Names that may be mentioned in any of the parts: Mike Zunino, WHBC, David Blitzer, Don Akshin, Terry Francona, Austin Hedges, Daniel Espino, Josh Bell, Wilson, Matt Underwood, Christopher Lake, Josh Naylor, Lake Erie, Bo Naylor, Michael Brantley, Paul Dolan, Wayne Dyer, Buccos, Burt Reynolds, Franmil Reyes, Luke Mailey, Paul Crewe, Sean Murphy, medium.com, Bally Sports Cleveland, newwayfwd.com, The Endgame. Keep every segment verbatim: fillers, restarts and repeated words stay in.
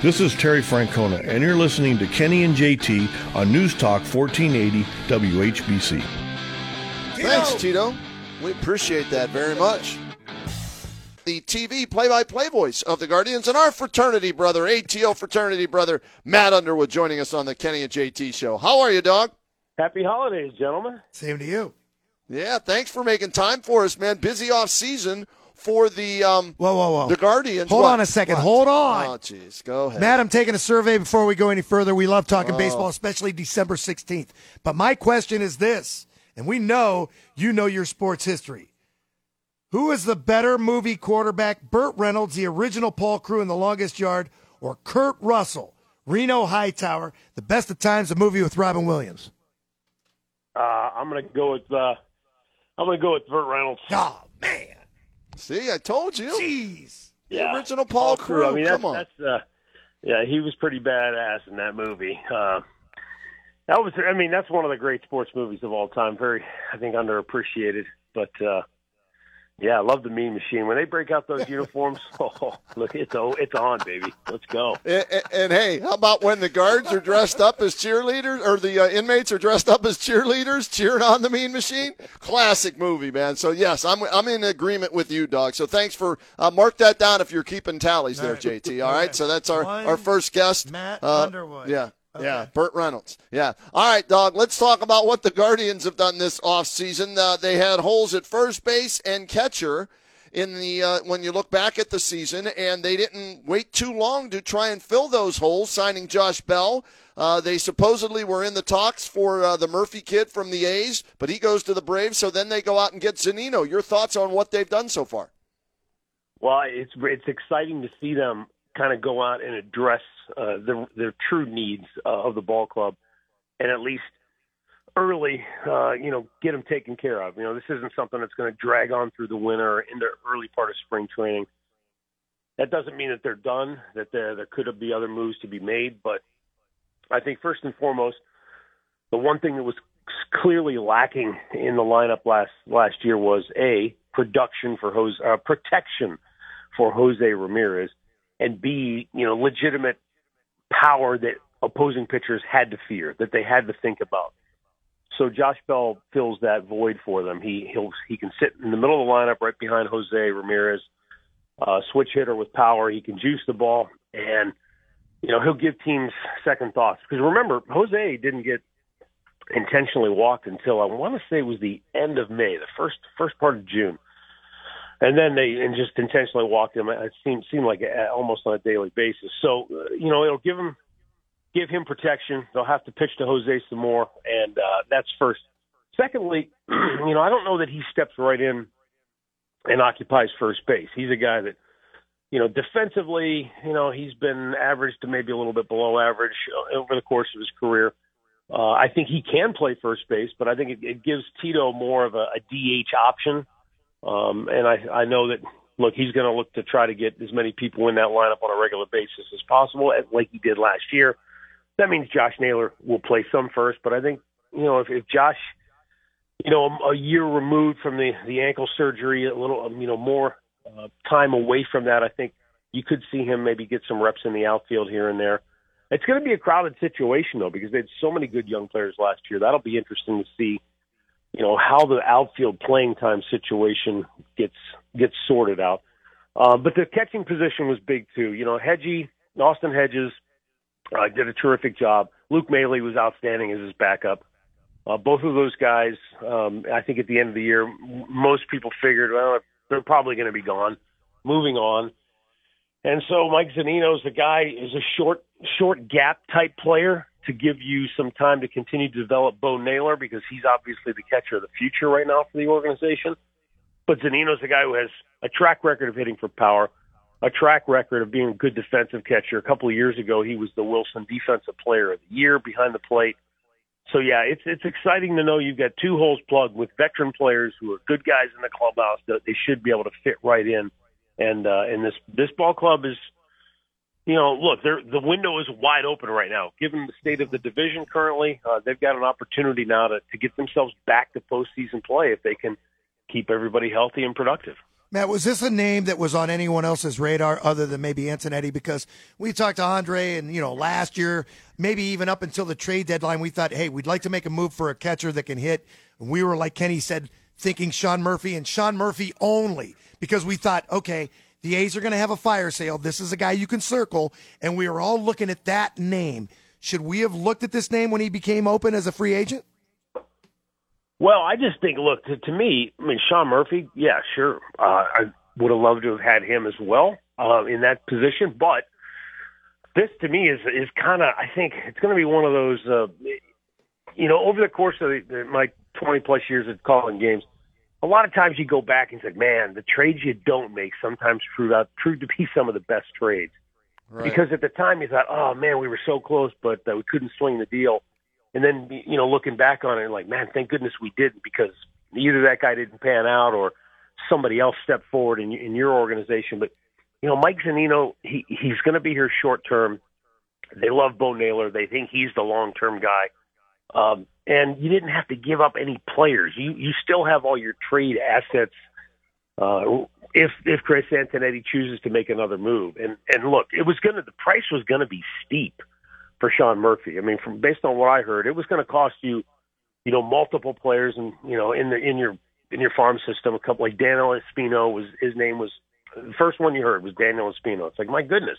This is Terry Francona, and you're listening to Kenny and J T on News Talk fourteen eighty W H B C. Thanks, Tito. We appreciate that very much. The T V play-by-play voice of the Guardians and our fraternity brother, A T O fraternity brother, Matt Underwood, joining us on the Kenny and J T show. How are you, dog? Happy holidays, gentlemen. Same to you. Yeah, thanks for making time for us, man. Busy off-season for the um, whoa, whoa, whoa. the Guardians. Hold what? on a second. What? Hold on. Oh, jeez. Go ahead. Matt, I'm taking a survey before we go any further. We love talking oh. baseball, especially December sixteenth. But my question is this, and we know you know your sports history. Who is the better movie quarterback, Burt Reynolds, the original Paul Crewe in The Longest Yard, or Kurt Russell, Reno Hightower, The Best of Times, a movie with Robin Williams? Uh, I'm going to go with uh, I'm going to go with Burt Reynolds. Oh, man. See, I told you. Jeez. Yeah. The original Paul, Paul Crewe. I mean, Come that's, on. That's, uh, yeah, he was pretty badass in that movie. Uh, that was, I mean, that's one of the great sports movies of all time. Very, I think, underappreciated. But, uh, yeah, I love the Mean Machine. When they break out those uniforms, oh, look, it's, it's on, baby. Let's go. And, and, and, hey, how about when the guards are dressed up as cheerleaders, or the uh, inmates are dressed up as cheerleaders, cheering on the Mean Machine? Classic movie, man. So, yes, I'm I'm in agreement with you, dog. So thanks for uh, – mark that down if you're keeping tallies there, J T. All right, so that's our, our first guest. Matt uh, Underwood. Yeah. Okay. Yeah, Burt Reynolds. Yeah. All right, dog, let's talk about what the Guardians have done this offseason. Uh, they had holes at first base and catcher in the uh, when you look back at the season, and they didn't wait too long to try and fill those holes, signing Josh Bell. Uh, they supposedly were in the talks for uh, the Murphy kid from the A's, but he goes to the Braves, so then they go out and get Zunino. Your thoughts on what they've done so far? Well, it's it's exciting to see them kind of go out and address uh, their, their true needs uh, of the ball club, and at least early, uh, you know, get them taken care of. You know, this isn't something that's going to drag on through the winter or in the early part of spring training. That doesn't mean that they're done, that there, there could be other moves to be made, but I think first and foremost, the one thing that was clearly lacking in the lineup last last year was A, production for Jose, uh, protection for Jose Ramirez, and B, you know, legitimate power that opposing pitchers had to fear, that they had to think about. So Josh Bell fills that void for them. He he'll, he can sit in the middle of the lineup right behind Jose Ramirez, uh, switch hitter with power. He can juice the ball, and, you know, he'll give teams second thoughts. Because remember, Jose didn't get intentionally walked until I want to say it was the end of May, the first first part of June. And then they and just intentionally walked him. It seemed seemed like a, almost on a daily basis. So uh, you know it'll give him give him protection. They'll have to pitch to Jose some more, and uh, that's first. Secondly, you know I don't know that he steps right in and occupies first base. He's a guy that you know defensively, you know he's been average to maybe a little bit below average over the course of his career. Uh, I think he can play first base, but I think it, it gives Tito more of a, a D H option. Um, and I, I know that, look, he's going to look to try to get as many people in that lineup on a regular basis as possible, like he did last year. That means Josh Naylor will play some first, but I think, you know, if, if Josh, you know, a, a year removed from the, the ankle surgery, a little, you know, more uh, time away from that, I think you could see him maybe get some reps in the outfield here and there. It's going to be a crowded situation, though, because they had so many good young players last year. That'll be interesting to see. You know, how the outfield playing time situation gets gets sorted out. Uh, but the catching position was big, too. You know, Hedgie, Austin Hedges uh, did a terrific job. Luke Mailey was outstanding as his backup. Uh, both of those guys, um, I think at the end of the year, m- most people figured, well, they're probably going to be gone, moving on. And so Mike Zunino's the guy is a short, short gap type player to give you some time to continue to develop Bo Naylor, because he's obviously the catcher of the future right now for the organization. But Zunino's the guy who has a track record of hitting for power. a track record of being a good defensive catcher. A couple of years ago, he was the Wilson Defensive Player of the Year behind the plate. So, yeah, it's it's exciting to know you've got two holes plugged with veteran players who are good guys in the clubhouse that they should be able to fit right in. And uh, and this this ball club is, you know, look, the window is wide open right now. Given the state of the division currently, uh, they've got an opportunity now to, to get themselves back to postseason play if they can keep everybody healthy and productive. Matt, was this a name that was on anyone else's radar other than maybe Antonetti? Because we talked to Andre and, you know, last year, maybe even up until the trade deadline, we thought, hey, we'd like to make a move for a catcher that can hit. And we were, like Kenny said, thinking Sean Murphy and Sean Murphy only because we thought, okay, the A's are going to have a fire sale. This is a guy you can circle. And we were all looking at that name. Should we have looked at this name when he became open as a free agent? Well, I just think, look, to, to me, I mean, Sean Murphy, yeah, sure. Uh, I would have loved to have had him as well uh, in that position. But this, to me, is is kind of, I think, it's going to be one of those, uh, you know, over the course of the, the, my twenty-plus years of calling games, a lot of times you go back and say, man, the trades you don't make sometimes prove out prove to be some of the best trades. Right. Because at the time you thought, oh, man, we were so close, but uh, we couldn't sling the deal. And then, you know, looking back on it, like, man, thank goodness we didn't, because either that guy didn't pan out or somebody else stepped forward in, in your organization. But, you know, Mike Zunino, he, he's going to be here short term. They love Bo Naylor. They think he's the long-term guy. Um, and you didn't have to give up any players. You you still have all your trade assets uh, if if Chris Antonetti chooses to make another move. And and look, it was going to the price was going to be steep for Sean Murphy. I mean, from based on what I heard, it was going to cost you, you know, multiple players and, you know, in the, in your, in your farm system, a couple like Daniel Espino was, his name was the first one you heard was Daniel Espino. It's like, my goodness,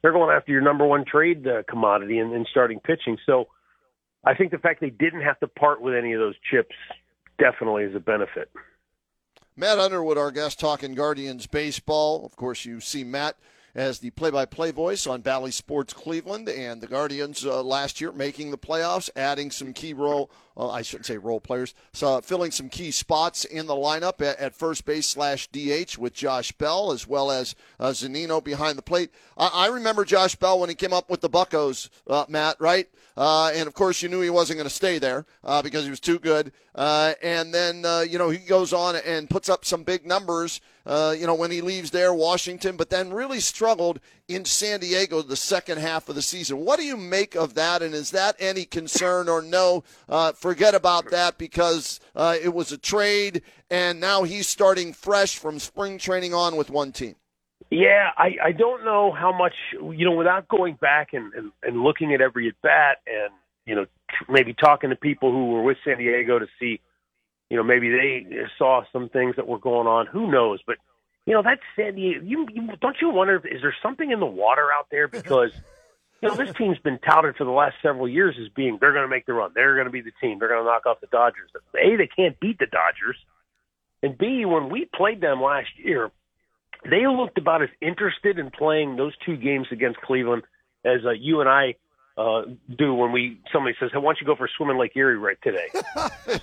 they're going after your number one trade uh, commodity and, and starting pitching. So I think the fact they didn't have to part with any of those chips definitely is a benefit. Matt Underwood, our guest, talking Guardians baseball. Of course, you see Matt as the play-by-play voice on Bally Sports Cleveland, and the Guardians uh, last year making the playoffs, adding some key role, uh, I shouldn't say role players, so filling some key spots in the lineup at, at first base slash D H with Josh Bell, as well as uh, Zunino behind the plate. I, I remember Josh Bell when he came up with the Buccos, uh, Matt, right? Uh, and, of course, you knew he wasn't going to stay there uh, because he was too good. Uh, and then, uh, you know, he goes on and puts up some big numbers, uh, you know, when he leaves there, Washington, but then really struggled in San Diego the second half of the season. What do you make of that, and is that any concern, or no, uh, forget about that because uh, it was a trade, and now he's starting fresh from spring training on with one team? Yeah, I, I don't know how much, you know, without going back and, and, and looking at every at-bat and, you know, tr- maybe talking to people who were with San Diego to see, you know, maybe they saw some things that were going on. Who knows? But, you know, that's San Diego. You, you, don't you wonder, if, is there something in the water out there? Because, you know, this team's been touted for the last several years as being, they're going to make the run. They're going to be the team. They're going to knock off the Dodgers. A, they can't beat the Dodgers. And B, when we played them last year, they looked about as interested in playing those two games against Cleveland as uh, you and I uh, do when we somebody says, hey, why don't you go for a swim in Lake Erie right today?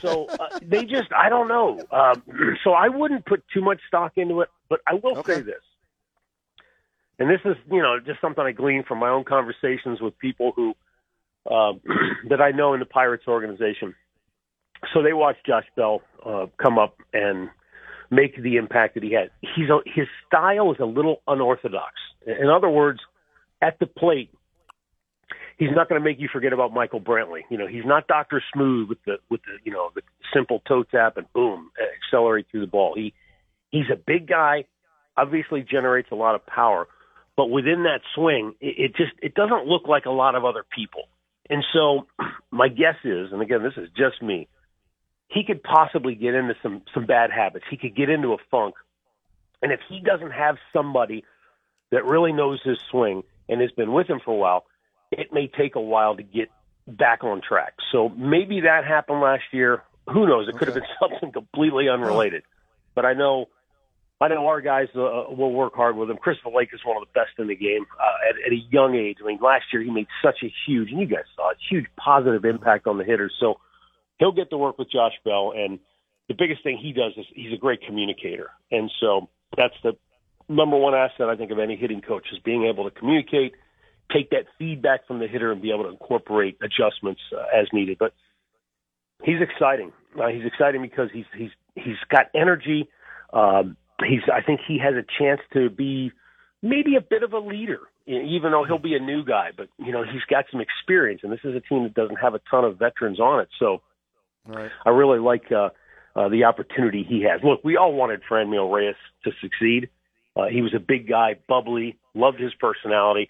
so uh, they just, I don't know. Um, so I wouldn't put too much stock into it, but I will okay. say this. And this is, you know, just something I gleaned from my own conversations with people who uh, that I know in the Pirates organization. So they watched Josh Bell uh, come up and make the impact that he had. He's a, his style is a little unorthodox. In other words, at the plate, he's not going to make you forget about Michael Brantley. You know, he's not Doctor Smooth with the with the you know the simple toe tap and boom, accelerate through the ball. He he's a big guy, obviously generates a lot of power, but within that swing, it, it just it doesn't look like a lot of other people. And so, my guess is, and again, this is just me, he could possibly get into some, some bad habits. He could get into a funk. And if he doesn't have somebody that really knows his swing and has been with him for a while, it may take a while to get back on track. So maybe that happened last year. Who knows? It okay. could have been something completely unrelated. But I know I know our guys uh, will work hard with him. Christopher Lake is one of the best in the game uh, at, at a young age. I mean, last year he made such a huge, and you guys saw it, huge positive impact on the hitters. So he'll get to work with Josh Bell, and the biggest thing he does is he's a great communicator. And so that's the number one asset, I think, of any hitting coach is being able to communicate, take that feedback from the hitter, and be able to incorporate adjustments uh, as needed. But he's exciting. Uh, he's exciting because he's he's he's got energy. Um, he's I think he has a chance to be maybe a bit of a leader, even though he'll be a new guy. But you know, he's got some experience, and this is a team that doesn't have a ton of veterans on it. So right. I really like uh, uh, the opportunity he has. Look, we all wanted Franmil Reyes to succeed. Uh, he was a big guy, bubbly, loved his personality.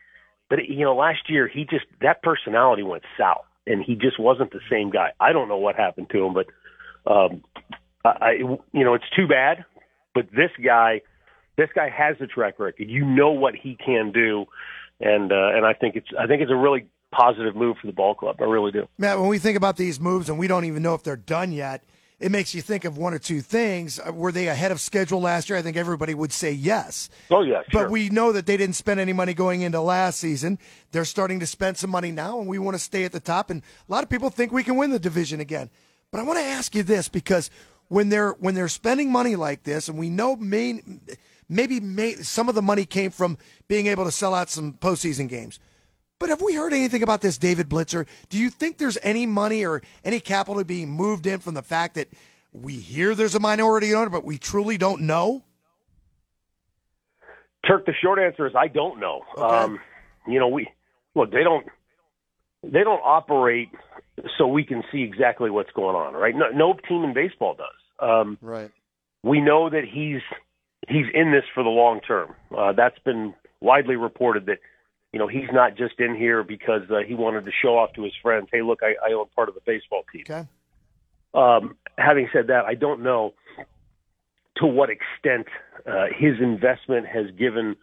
But, you know, last year, he just that personality went south, and he just wasn't the same guy. I don't know what happened to him, but, um, I, you know, it's too bad. But this guy, this guy has the track record. You know what he can do, and uh, and I think it's I think it's a really positive move for the ball club. I really do. Matt, when we think about these moves, and we don't even know if they're done yet, it makes you think of one or two things. Were they ahead of schedule last year? I think everybody would say yes. Oh, yeah, sure. But we know that they didn't spend any money going into last season. They're starting to spend some money now, and we want to stay at the top. And a lot of people think we can win the division again. But I want to ask you this, because when they're when they're spending money like this, and we know main, maybe main, some of the money came from being able to sell out some postseason games. But have we heard anything about this David Blitzer? Do you think there's any money or any capital being moved in from the fact that we hear there's a minority owner, but we truly don't know? Turk, the short answer is I don't know. Okay. Um, you know, we look, they don't they don't operate so we can see exactly what's going on, right? No, no team in baseball does. Um, right. We know that he's he's in this for the long term. Uh, that's been widely reported that. You know, he's not just in here because uh, he wanted to show off to his friends, hey, look, I, I own part of the baseball team. Okay. Um, having said that, I don't know to what extent uh, his investment has given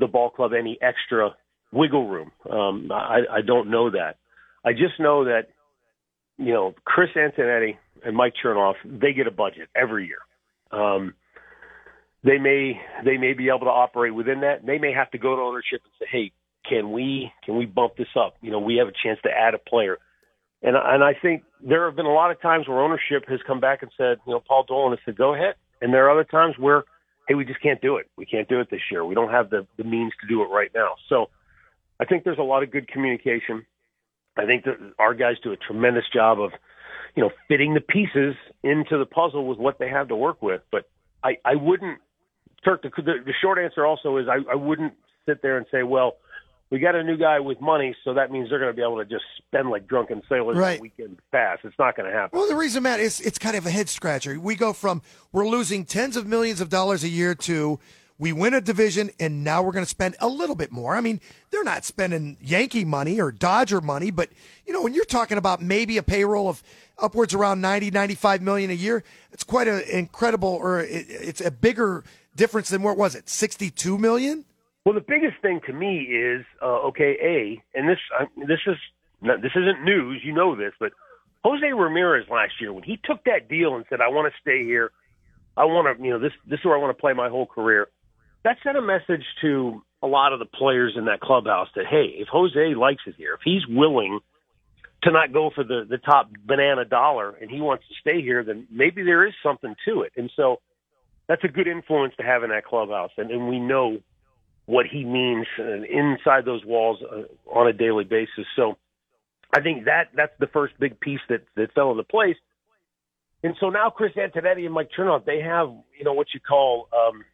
the ball club any extra wiggle room. Um, I, I don't know that. I just know that, you know, Chris Antonetti and Mike Chernoff, they get a budget every year. Um They may they may be able to operate within that. They may have to go to ownership and say, hey, can we can we bump this up? You know, we have a chance to add a player. And and I think there have been a lot of times where ownership has come back and said, you know, Paul Dolan has said, go ahead. And there are other times where, hey, we just can't do it. We can't do it this year. We don't have the, the means to do it right now. So I think there's a lot of good communication. I think that our guys do a tremendous job of, you know, fitting the pieces into the puzzle with what they have to work with. But I, I wouldn't. Turk, the, the short answer also is I, I wouldn't sit there and say, well, we got a new guy with money, so that means they're going to be able to just spend like drunken sailors right. The weekend pass. It's not going to happen. Well, the reason, Matt, is it's kind of a head-scratcher. We go from we're losing tens of millions of dollars a year to we win a division, and now we're going to spend a little bit more. I mean, they're not spending Yankee money or Dodger money, but, you know, when you're talking about maybe a payroll of upwards around ninety, ninety-five million a year, it's quite an incredible or it, it's a bigger – difference than what was it, sixty-two million? Well, the biggest thing to me is uh, okay. A and this I, this is this isn't news. You know this, but Jose Ramirez last year when he took that deal and said, "I want to stay here. I want to, you know, this this is where I want to play my whole career." That sent a message to a lot of the players in that clubhouse that hey, if Jose likes it here, if he's willing to not go for the the top banana dollar and he wants to stay here, then maybe there is something to it. And so. That's a good influence to have in that clubhouse, and, and we know what he means inside those walls uh, on a daily basis. So I think that that's the first big piece that, that fell into place. And so now Chris Antonetti and Mike Chernoff, they have, you know, what you call, um,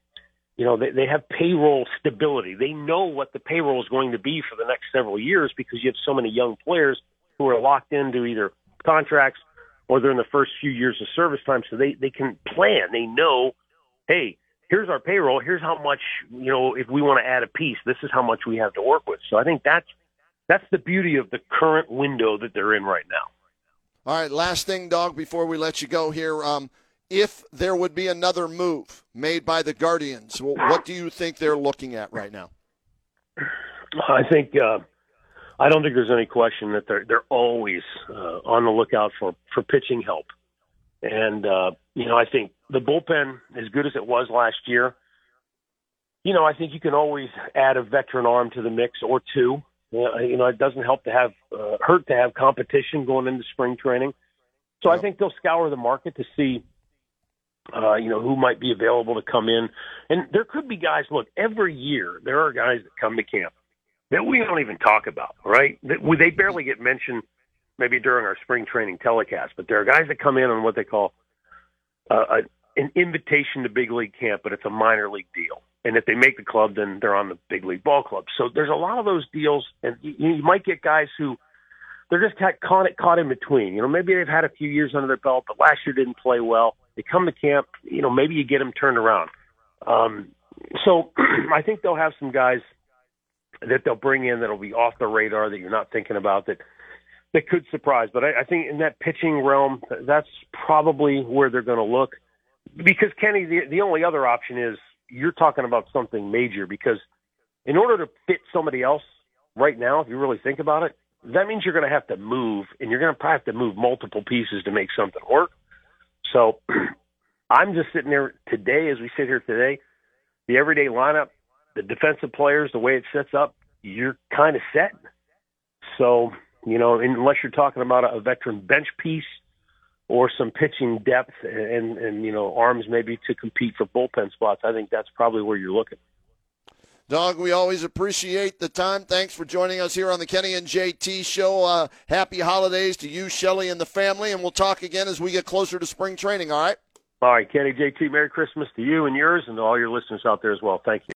you know, they, they have payroll stability. They know what the payroll is going to be for the next several years because you have so many young players who are locked into either contracts or they're in the first few years of service time. So they, they can plan. They know hey, here's our payroll. Here's how much, you know, if we want to add a piece, this is how much we have to work with. So I think that's that's the beauty of the current window that they're in right now. All right, last thing, Dog, before we let you go here. Um, if there would be another move made by the Guardians, what do you think they're looking at right now? I think uh, I don't think there's any question that they're, they're always uh, on the lookout for, for pitching help. And, uh, you know, I think the bullpen, as good as it was last year, you know, I think you can always add a veteran arm to the mix or two. You know, it doesn't help to have uh, hurt to have competition going into spring training. So yep. I think they'll scour the market to see uh, you know, who might be available to come in. And there could be guys, look, every year there are guys that come to camp that we don't even talk about, right? They barely get mentioned maybe during our spring training telecast, but there are guys that come in on what they call uh, a, an invitation to big league camp, but it's a minor league deal. And if they make the club, then they're on the big league ball club. So there's a lot of those deals, and you, you might get guys who they're just caught, caught in between. You know, maybe they've had a few years under their belt, but last year didn't play well. They come to camp, you know, maybe you get them turned around. Um, so I think they'll have some guys that they'll bring in that'll be off the radar that you're not thinking about that that could surprise. But I, I think in that pitching realm, that's probably where they're going to look. Because, Kenny, the, the only other option is you're talking about something major, because in order to fit somebody else right now, if you really think about it, that means you're going to have to move, and you're going to probably have to move multiple pieces to make something work. So I'm just sitting there today, as we sit here today, the everyday lineup, the defensive players, the way it sets up, you're kind of set. So, you know, unless you're talking about a, a veteran bench piece or some pitching depth and, and, you know, arms maybe to compete for bullpen spots, I think that's probably where you're looking. Doug, we always appreciate the time. Thanks for joining us here on the Kenny and J T Show. Uh, happy holidays to you, Shelley, and the family, and we'll talk again as we get closer to spring training, all right? All right, Kenny, J T, Merry Christmas to you and yours and to all your listeners out there as well. Thank you.